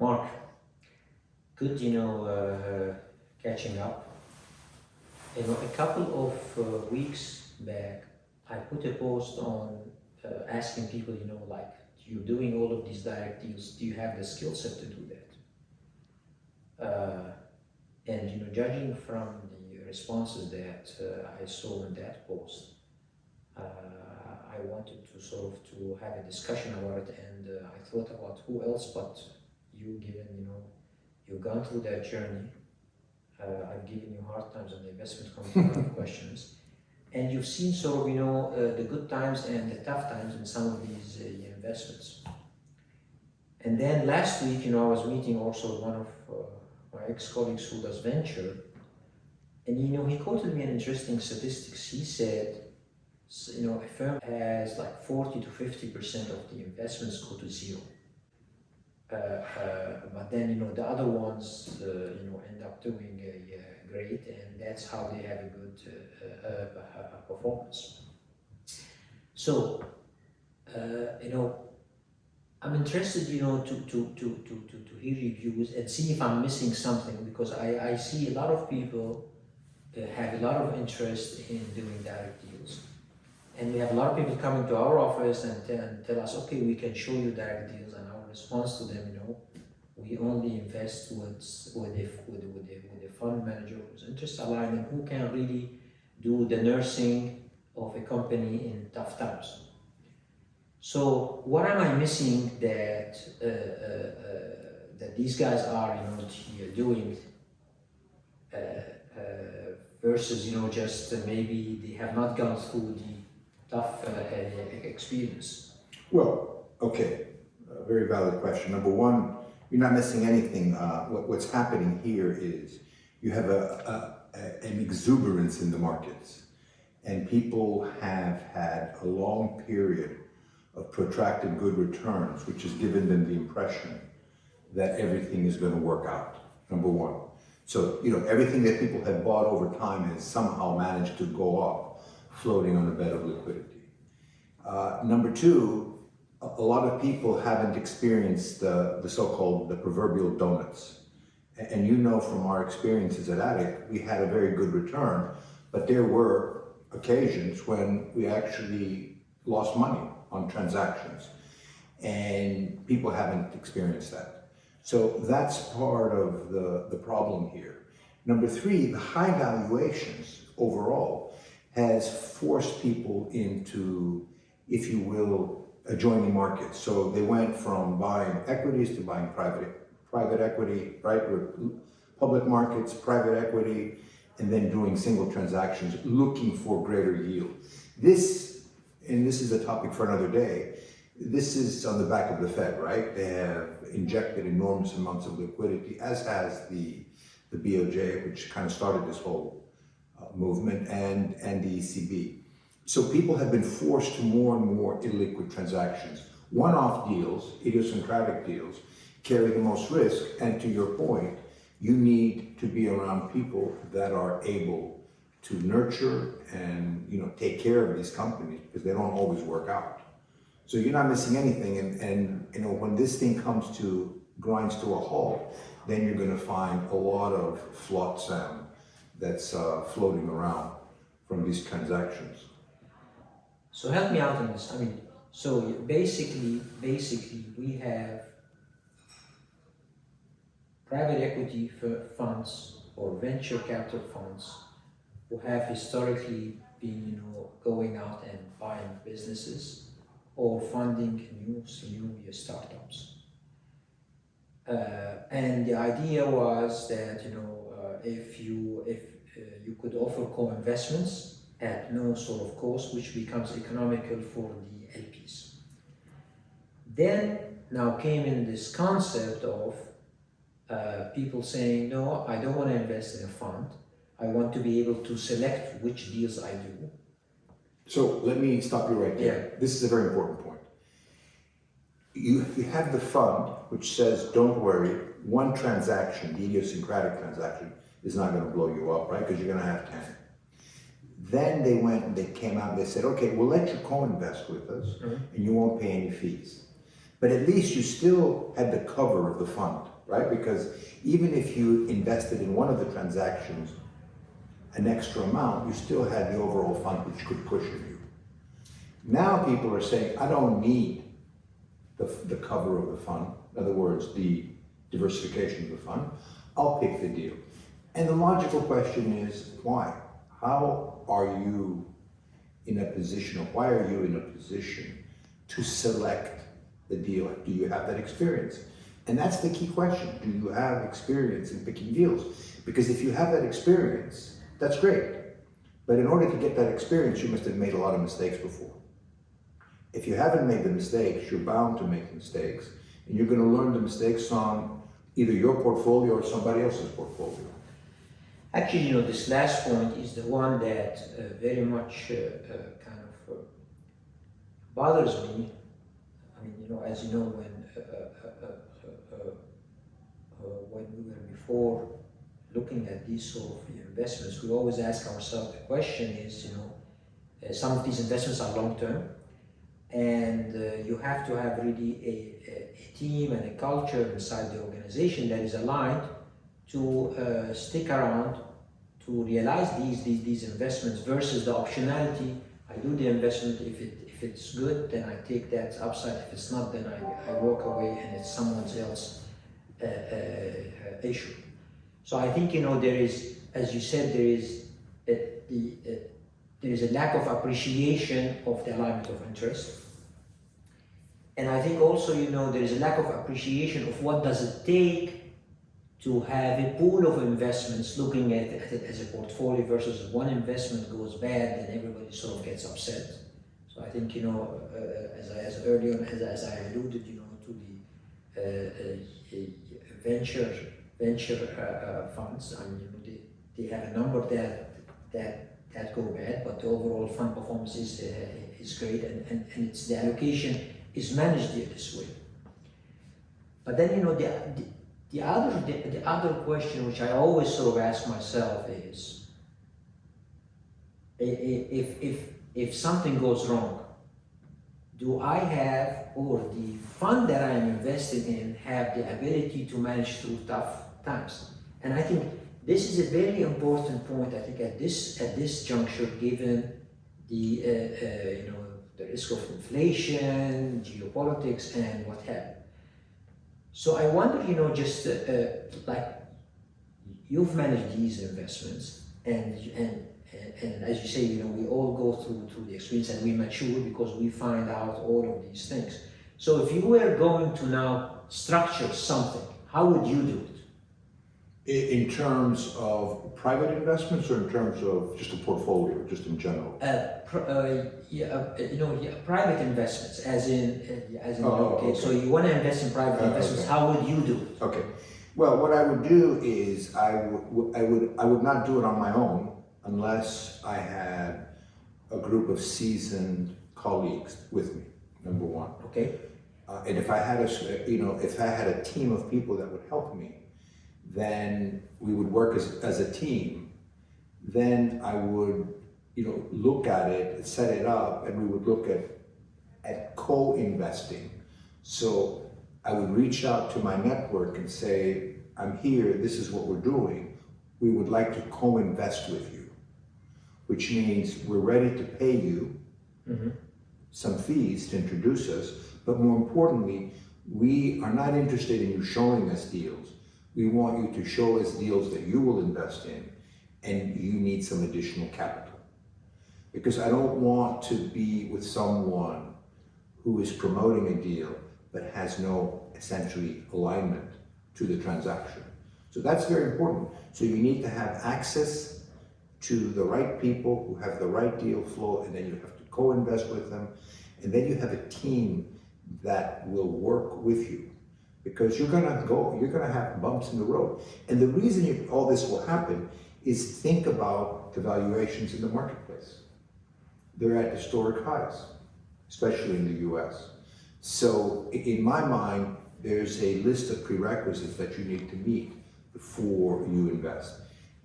Mark, good, catching up. You know, a couple of weeks back, I put a post on asking people, you know, like, you're doing all of these direct deals, do you have the skill set to do that? And, you know, judging from the responses that I saw in that post, I wanted to sort of to have a discussion about it, and I thought about who else but you, given, you know, you've gone through that journey. I've given you hard times on the investment community questions, and you've seen sort of, you know, the good times and the tough times in some of these investments. And then last week, you know, I was meeting also one of my ex-colleagues who does venture, and, you know, he quoted me an interesting statistics. He said, you know, a firm has like 40 to 50% of the investments go to zero. But then, you know, the other ones, you know, end up doing great, and that's how they have a good performance. So, you know, I'm interested, you know, to hear your views and see if I'm missing something, because I see a lot of people have a lot of interest in doing direct deals. And we have a lot of people coming to our office and tell us, okay, we can show you direct deals. And our response to them, you know, we only invest with a fund manager who's interest aligned and who can really do the nursing of a company in tough times. So what am I missing that that these guys are, you know, here doing? Versus, you know, just maybe they have not gone through the tough experience? Well, okay, a very valid question. Number one, you're not missing anything. What's happening here is you have an exuberance in the markets, and people have had a long period of protracted good returns, which has given them the impression that everything is going to work out, number one. So, you know, everything that people have bought over time has somehow managed to go up, floating on a bed of liquidity. Number two, a lot of people haven't experienced the so-called, the proverbial donuts. And you know from our experiences at Attic, we had a very good return, but there were occasions when we actually lost money on transactions, and people haven't experienced that. So that's part of the problem here. Number three, the high valuations overall has forced people into, if you will, adjoining markets. So they went from buying equities to buying private equity, right? Public markets, private equity, and then doing single transactions, looking for greater yield. This, and this is a topic for another day, this is on the back of the Fed, right? They have injected enormous amounts of liquidity, as has the BOJ, which kind of started this whole movement, and the ECB. So people have been forced to more and more illiquid transactions. One-off deals, idiosyncratic deals, carry the most risk, and to your point, you need to be around people that are able to nurture and, you know, take care of these companies, because they don't always work out. So you're not missing anything, and you know, when this thing grinds to a halt, then you're going to find a lot of flotsam that's floating around from these transactions. So help me out on this. I mean, so basically we have private equity funds or venture capital funds who have historically been, you know, going out and buying businesses, or funding new startups, and the idea was that, you know, if you could offer co-investments at no sort of cost, which becomes economical for the LPs. Then now came in this concept of people saying, no, I don't want to invest in a fund. I want to be able to select which deals I do. So let me stop you right there. Yeah. This is a very important point. You have the fund which says, don't worry, one transaction, the idiosyncratic transaction, is not going to blow you up, right? Because you're going to have 10. Then they went and they came out and they said, okay, we'll let you co-invest with us, mm-hmm. and you won't pay any fees. But at least you still had the cover of the fund, right? Because even if you invested in one of the transactions an extra amount, you still had the overall fund which could cushion you. Now people are saying, I don't need the cover of the fund. In other words, the diversification of the fund. I'll pick the deal. And the logical question is, why? How are you in a position, or why are you in a position to select the deal? Do you have that experience? And that's the key question. Do you have experience in picking deals? Because if you have that experience, that's great. But in order to get that experience, you must have made a lot of mistakes before. If you haven't made the mistakes, you're bound to make mistakes, and you're going to learn the mistakes on either your portfolio or somebody else's portfolio. Actually, you know, this last point is the one that very much kind of bothers me. I mean, you know, as you know, when we were before looking at these sort of investments, we always ask ourselves the question is, you know, some of these investments are long-term, and you have to have really a team and a culture inside the organization that is aligned to stick around to realize these investments versus the optionality. I do the investment, if it's good, then I take that upside. If it's not, then I walk away and it's someone else's issue. So I think, you know, there is, as you said, there is a lack of appreciation of the alignment of interest. And I think also, you know, there is a lack of appreciation of what does it take to have a pool of investments, looking at it as a portfolio versus one investment goes bad and everybody sort of gets upset. So I think, you know, as earlier, as I alluded, you know, to the venture funds. I mean, you know, they have a number that go bad, but the overall fund performance is great, and it's the allocation is managed here this way. But then, you know, the other question which I always sort of ask myself is, if something goes wrong, do I have, or the fund that I'm investing in have the ability to manage through tough times? And I think this is a very important point. I think at this juncture, given the you know, the risk of inflation, geopolitics, and what have you. So I wonder, you know, just like you've managed these investments, and as you say, you know, we all go through the experience and we mature because we find out all of these things. So if you were going to now structure something, how would you do it? In terms of private investments, or in terms of just a portfolio, just in general? Private investments, as in okay. So you want to invest in private investments. Okay. How would you do it? Okay. Well, what I would do is I would not do it on my own unless I had a group of seasoned colleagues with me. Number one. Okay. And if I had a team of people that would help me, then we would work as a team. Then I would, you know, look at it, set it up, and we would look at co-investing. So I would reach out to my network and say, I'm here, this is what we're doing. We would like to co-invest with you, which means we're ready to pay you some fees to introduce us, but more importantly, we are not interested in you showing us deals. We want you to show us deals that you will invest in, and you need some additional capital. Because I don't want to be with someone who is promoting a deal but has no, essentially, alignment to the transaction. So that's very important. So you need to have access to the right people who have the right deal flow, and then you have to co-invest with them. And then you have a team that will work with you, because you're gonna have bumps in the road. And the reason all this will happen is, think about the valuations in the marketplace. They're at historic highs, especially in the U.S. So in my mind, there's a list of prerequisites that you need to meet before you invest.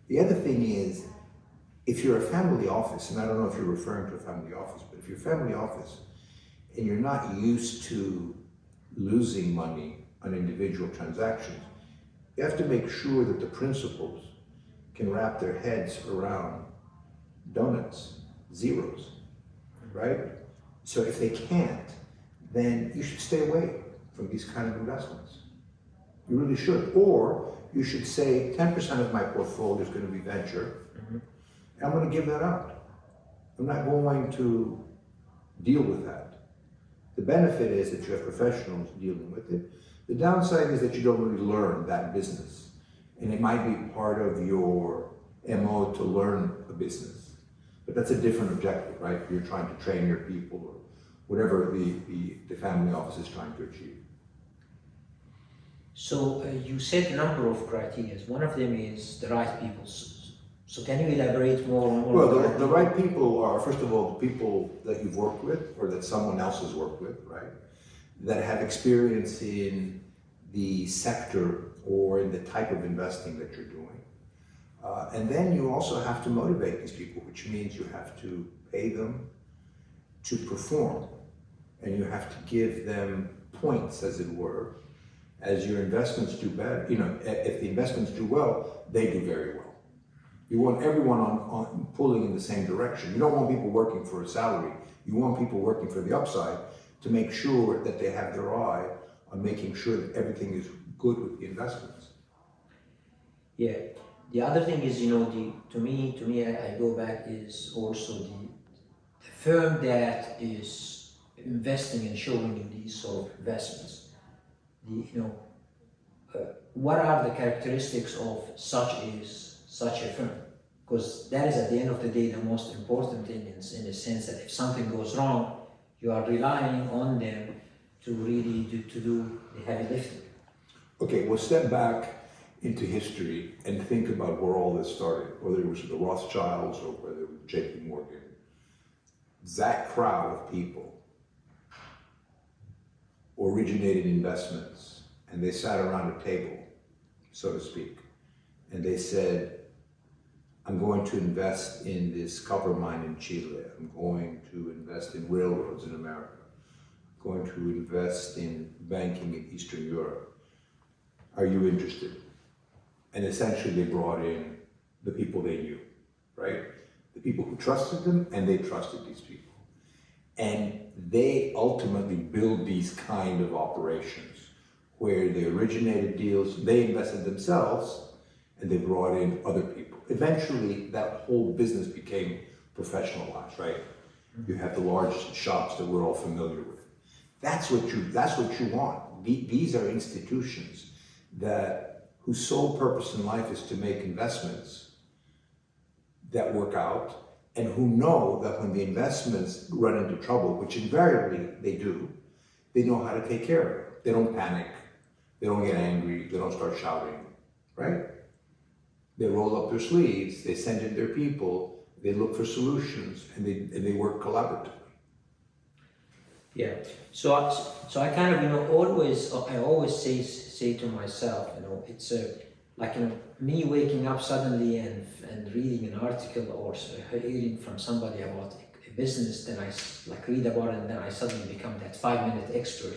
The other thing is, if you're a family office, and I don't know if you're referring to a family office, but if you're a family office and you're not used to losing money on individual transactions, you have to make sure that the principals can wrap their heads around donuts, zeros, right? So if they can't, then you should stay away from these kind of investments. You really should. Or you should say 10% of my portfolio is going to be venture, and I'm going to give that up. I'm not going to deal with that. The benefit is that you have professionals dealing with it. The downside is that you don't really learn that business. And it might be part of your MO to learn a business. But that's a different objective, right? You're trying to train your people or whatever the family office is trying to achieve. So you said a number of criteria. One of them is the right people. So can you elaborate more? Well, the right people are, first of all, the people that you've worked with or that someone else has worked with, right? That have experience in the sector or in the type of investing that you're doing. And then you also have to motivate these people, which means you have to pay them to perform. And you have to give them points, as it were. As your investments do better, you know, if the investments do well, they do very well. You want everyone on pulling in the same direction. You don't want people working for a salary. You want people working for the upside to make sure that they have their eye on making sure that everything is good with the investments. Yeah. The other thing is, you know, to me, I go back is also the firm that is investing and showing you these sort of investments. What are the characteristics of such a firm? Because that is at the end of the day the most important thing, in the sense that if something goes wrong, you are relying on them to really do the heavy lifting. Okay, we'll step back into history and think about where all this started, whether it was the Rothschilds or whether it was J.P. Morgan. That crowd of people originated investments, and they sat around a table, so to speak, and they said, I'm going to invest in this copper mine in Chile. I'm going to invest in railroads in America. I'm going to invest in banking in Eastern Europe. Are you interested? And essentially they brought in the people they knew, right? The people who trusted them, and they trusted these people. And they ultimately build these kind of operations where they originated deals, they invested themselves, and they brought in other people. Eventually, that whole business became professionalized, right? You have the large shops that we're all familiar with. That's what you want. These are institutions that whose sole purpose in life is to make investments that work out, and who know that when the investments run into trouble, which invariably they do, they know how to take care of it. They don't panic, they don't get angry, they don't start shouting, right? They roll up their sleeves, they send in their people, they look for solutions, and they work collaboratively. Yeah, so I kind of, you know, I always say to myself, you know, it's a, like, you know, me waking up suddenly and reading an article or hearing from somebody about a business, then I like read about it and then I suddenly become that 5-minute expert,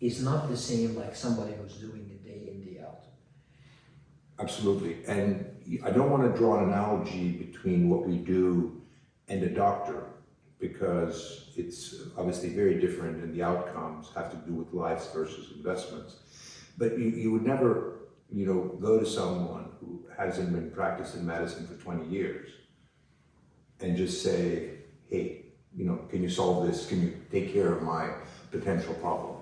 is not the same like somebody who's doing it day in, day out. Absolutely, and I don't want to draw an analogy between what we do and a doctor, because it's obviously very different and the outcomes have to do with lives versus investments. But you would never, you know, go to someone who hasn't been practicing medicine for 20 years and just say, hey, you know, can you solve this? Can you take care of my potential problem?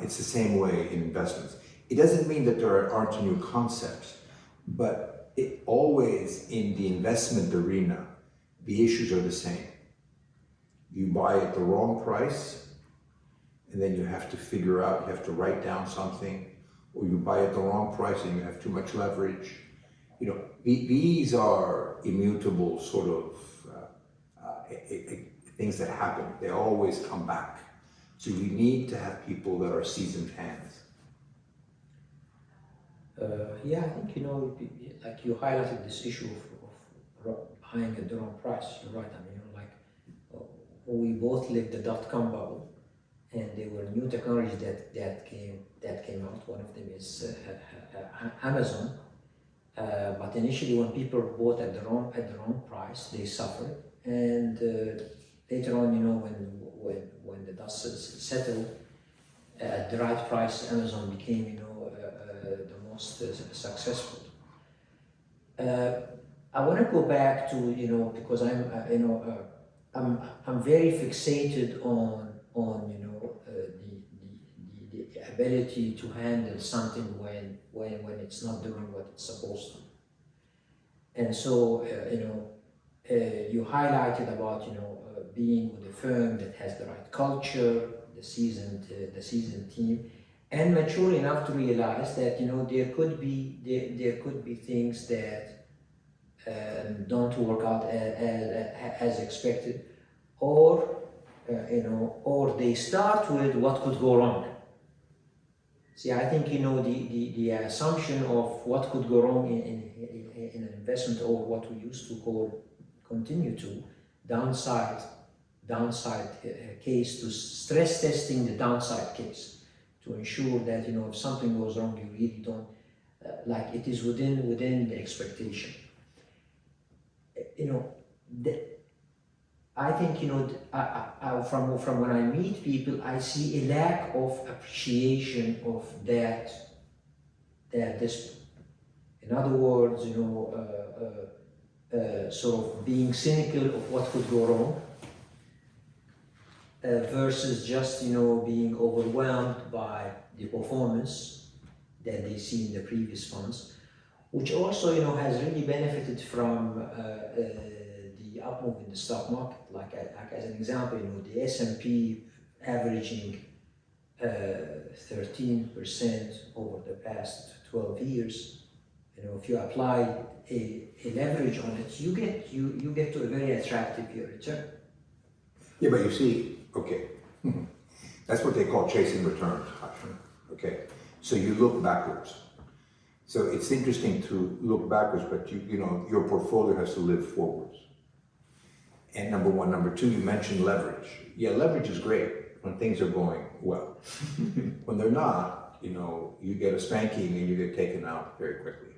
It's the same way in investments. It doesn't mean that there aren't new concepts, but it always, in the investment arena, the issues are the same. You buy at the wrong price, and then you have to figure out, you have to write down something, or you buy at the wrong price and you have too much leverage. You know, these are immutable sort of things that happen. They always come back. So you need to have people that are seasoned hands. Yeah, I think, you know, like you highlighted this issue of buying at the wrong price. You're right. I mean, you know, like we both lived the dot-com bubble. and there were new technology that came out. One of them is Amazon. But initially, when people bought at the wrong price, they suffered. And later on, you know, when the dust settled, at the right price, Amazon became, you know, the most successful. I want to go back to, you know, because I'm, you know, I'm very fixated on you know, the ability to handle something when it's not doing what it's supposed to. And so, you know, you highlighted about, you know, being with a firm that has the right culture, the seasoned team, and mature enough to realize that, you know, there could be things that don't work out as expected, or you know, or they start with what could go wrong. See, I think, you know, the assumption of what could go wrong in an investment, or what we used to call, continue to, downside case, to stress testing the downside case to ensure that, you know, if something goes wrong, you really don't, like, it is within the expectation. You know, I think, you know, from when I meet people, I see a lack of appreciation of that discipline. In other words, you know, sort of being cynical of what could go wrong, versus just, you know, being overwhelmed by the performance that they see in the previous funds, which also, you know, has really benefited from the upmove in the stock market. Like as an example, you know, the S&P averaging 13% over the past 12 years. You know, if you apply a leverage on it, you get to a very attractive return. Yeah, but you see, okay, that's what they call chasing returns. Okay, so you look backwards. So it's interesting to look backwards, but you know, your portfolio has to live forwards. And number one, number two, you mentioned leverage. Yeah, leverage is great when things are going well. When they're not, you know, you get a spanking and you get taken out very quickly.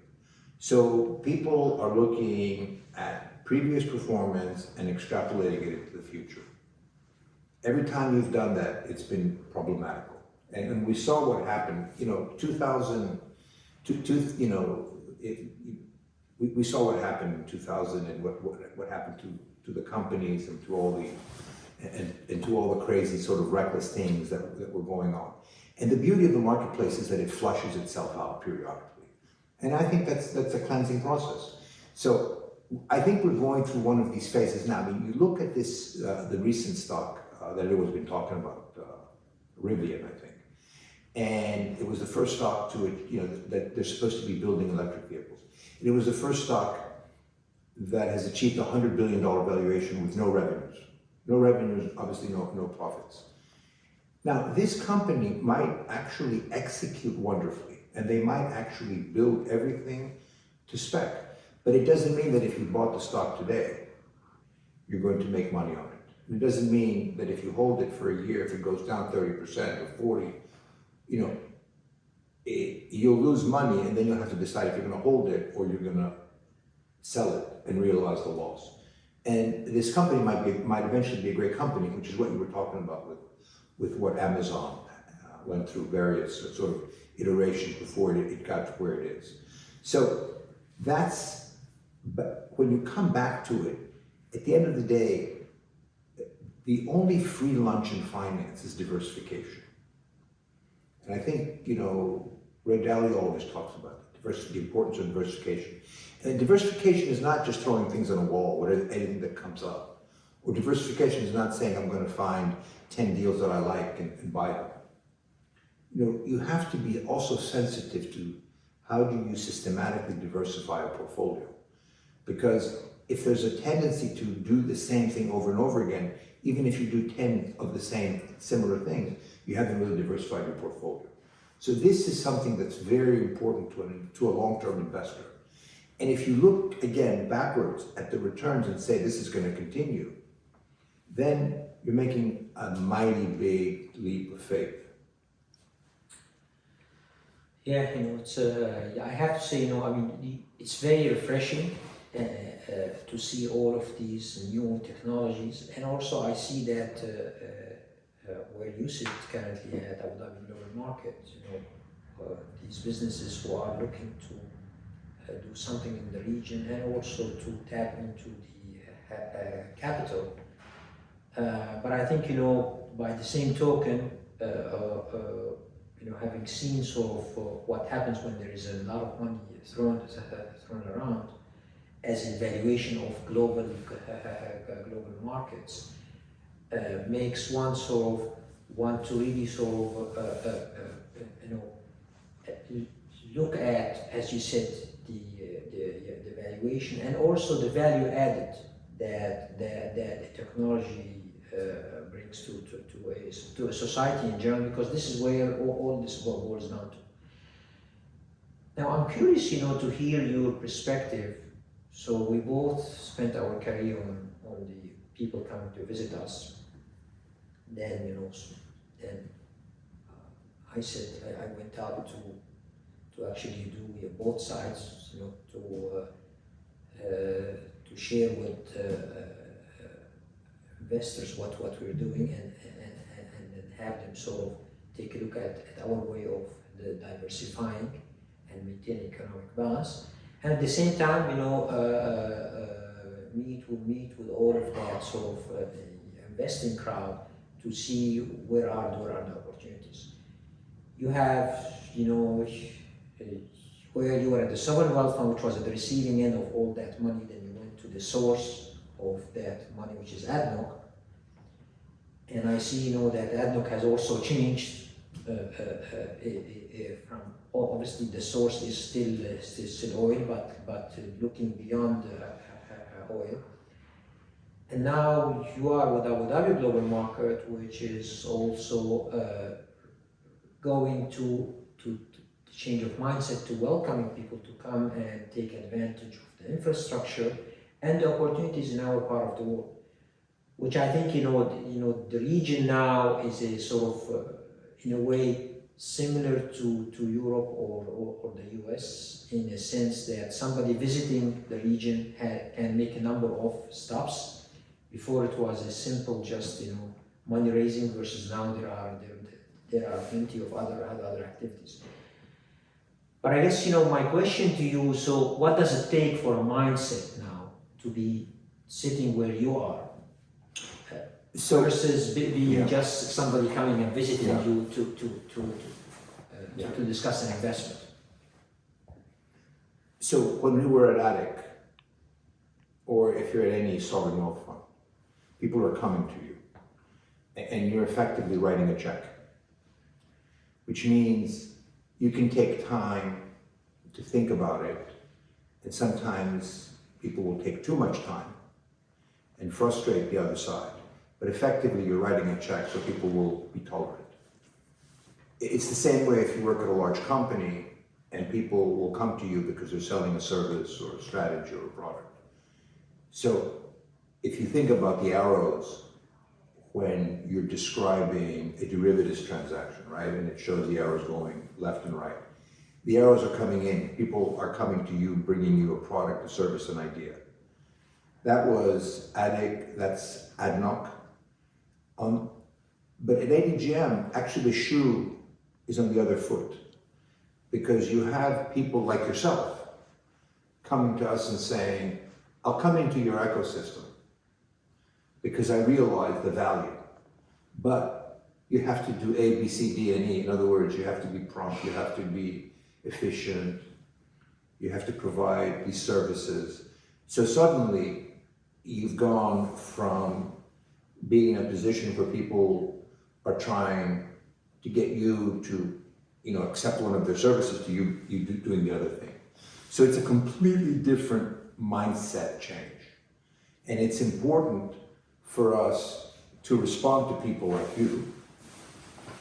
So people are looking at previous performance and extrapolating it into the future. Every time you've done that, it's been problematical. And we saw what happened, you know, 2000, you know, we saw what happened in 2000 and what happened to the companies and to all the and to all the crazy sort of reckless things that were going on. And the beauty of the marketplace is that it flushes itself out periodically, and I think that's a cleansing process. So I think we're going through one of these phases now. I mean, you look at this the recent stock that everyone's been talking about, Rivian, I think. And it was the first stock to, you know, that they're supposed to be building electric vehicles. And it was the first stock that has achieved a $100 billion valuation with no revenues. No revenues, obviously no profits. Now, this company might actually execute wonderfully, and they might actually build everything to spec. But it doesn't mean that if you bought the stock today, you're going to make money on it. It doesn't mean that if you hold it for a year, if it goes down 30% or 40%, you know, you'll lose money, and then you'll have to decide if you're going to hold it or you're going to sell it and realize the loss. And this company might eventually be a great company, which is what you were talking about with what Amazon went through, various sort of iterations before it got to where it is. So that's, but when you come back to it, at the end of the day, the only free lunch in finance is diversification. And I think, you know, Ray Dalio always talks about diversity, the importance of diversification. And diversification is not just throwing things on a wall or anything that comes up. Or diversification is not saying I'm going to find 10 deals that I like and buy them. You know, you have to be also sensitive to how do you systematically diversify a portfolio. Because if there's a tendency to do the same thing over and over again, even if you do 10 of the same similar things, you haven't really diversified your portfolio. So this is something that's very important to a long-term investor. And if you look again backwards at the returns and say this is going to continue, then you're making a mighty big leap of faith. Yeah, you know, it's, I have to say, you know, I mean, it's very refreshing to see all of these new technologies, and also I see that where you sit currently at Abu Dhabi Global Market, you know, these businesses who are looking to do something in the region and also to tap into the capital. But I think, you know, by the same token, you know, having seen sort of what happens when there is a lot of money thrown around as a valuation of global markets, makes one sort of want to really sort of you know, look at, as you said, the valuation and also the value added that the technology brings to a society in general, because this is where all this boils down to. Now, I'm curious, you know, to hear your perspective. So we both spent our career on the people coming to visit us. Then, you know, I went out to actually do both sides, you know, to share with investors what we're doing and have them sort of take a look at our way of the diversifying and maintaining economic balance, and at the same time, you know, meet with all of that sort of investing crowd to see where are the opportunities. You have, you know, where you were at the sovereign wealth fund, which was at the receiving end of all that money, then you went to the source of that money, which is Adnoc. And I see, you know, that Adnoc has also changed from, obviously the source is still oil, but looking beyond oil. And now you are with Abu Dhabi Global Market, which is also going to the change of mindset to welcoming people to come and take advantage of the infrastructure and the opportunities in our part of the world, which I think, you know, the region now is a sort of, in a way, similar to Europe or the US, in a sense that somebody visiting the region can make a number of stops. Before it was a simple, just, you know, money raising, versus now there are plenty of other activities. But I guess, you know, my question to you, so what does it take for a mindset now to be sitting where you are, versus being just somebody coming and visiting you to discuss an investment? So when we were at ADIC, or if you're at any sovereign wealth fund, people are coming to you, and you're effectively writing a check, which means you can take time to think about it, and sometimes people will take too much time and frustrate the other side. But effectively, you're writing a check, so people will be tolerant. It's the same way if you work at a large company and people will come to you because they're selling a service or a strategy or a product. So if you think about the arrows when you're describing a derivatives transaction, right? And it shows the arrows going left and right. The arrows are coming in. People are coming to you, bringing you a product, a service, an idea. That was ADIC, that's ADNOC. But at ADGM, actually the shoe is on the other foot, because you have people like yourself coming to us and saying, I'll come into your ecosystem because I realize the value, but you have to do A, B, C, D, and E. In other words, you have to be prompt, you have to be efficient, you have to provide these services. So suddenly you've gone from being in a position where people are trying to get you to, you know, accept one of their services to you doing the other thing. So it's a completely different mindset change. And it's important for us to respond to people like you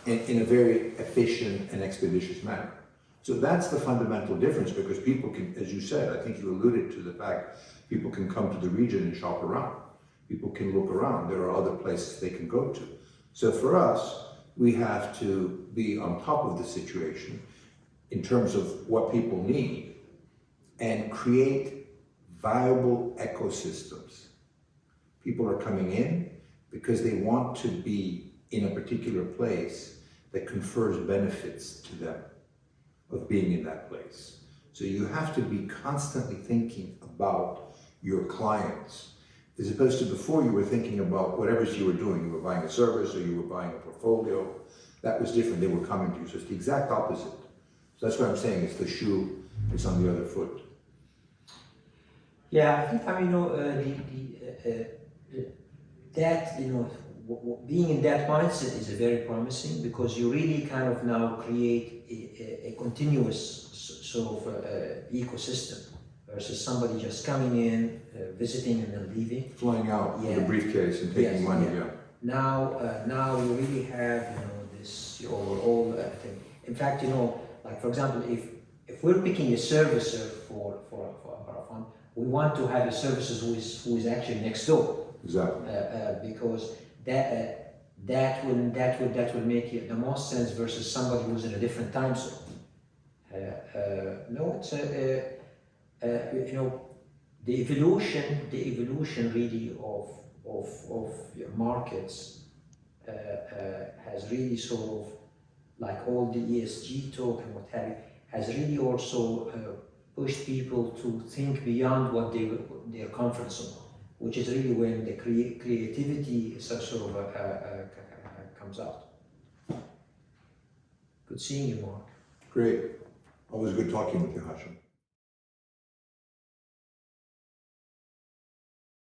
in a very efficient and expeditious manner. So that's the fundamental difference, because people can, as you said, I think you alluded to the fact, people can come to the region and shop around. People can look around. There are other places they can go to. So for us, we have to be on top of the situation in terms of what people need and create viable ecosystems. People are coming in because they want to be in a particular place that confers benefits to them of being in that place. So you have to be constantly thinking about your clients, as opposed to before you were thinking about whatever you were doing. You were buying a service or you were buying a portfolio. That was different. They were coming to you. So it's the exact opposite. So that's what I'm saying. It's the shoe that's on the other foot. Yeah, I think, I mean, you know, that, you know, being in that mindset is very promising, because you really kind of now create a continuous sort of ecosystem versus somebody just coming in, visiting and then leaving. Flying out with a briefcase and taking money. Yeah. Now you really have, you know, this overall thing. In fact, you know, like for example, if we're picking a servicer for Amparafon, we want to have a servicer who is actually next door. Exactly. Because that will make the most sense versus somebody who's in a different time zone. No, it's you know, the evolution really of your markets has really sort of, like all the ESG talk and what have you, has really also pushed people to think beyond what their comfort zone, which is really when the creativity sort of comes out. Good seeing you, Mark. Great. Always good talking with you, Hashim.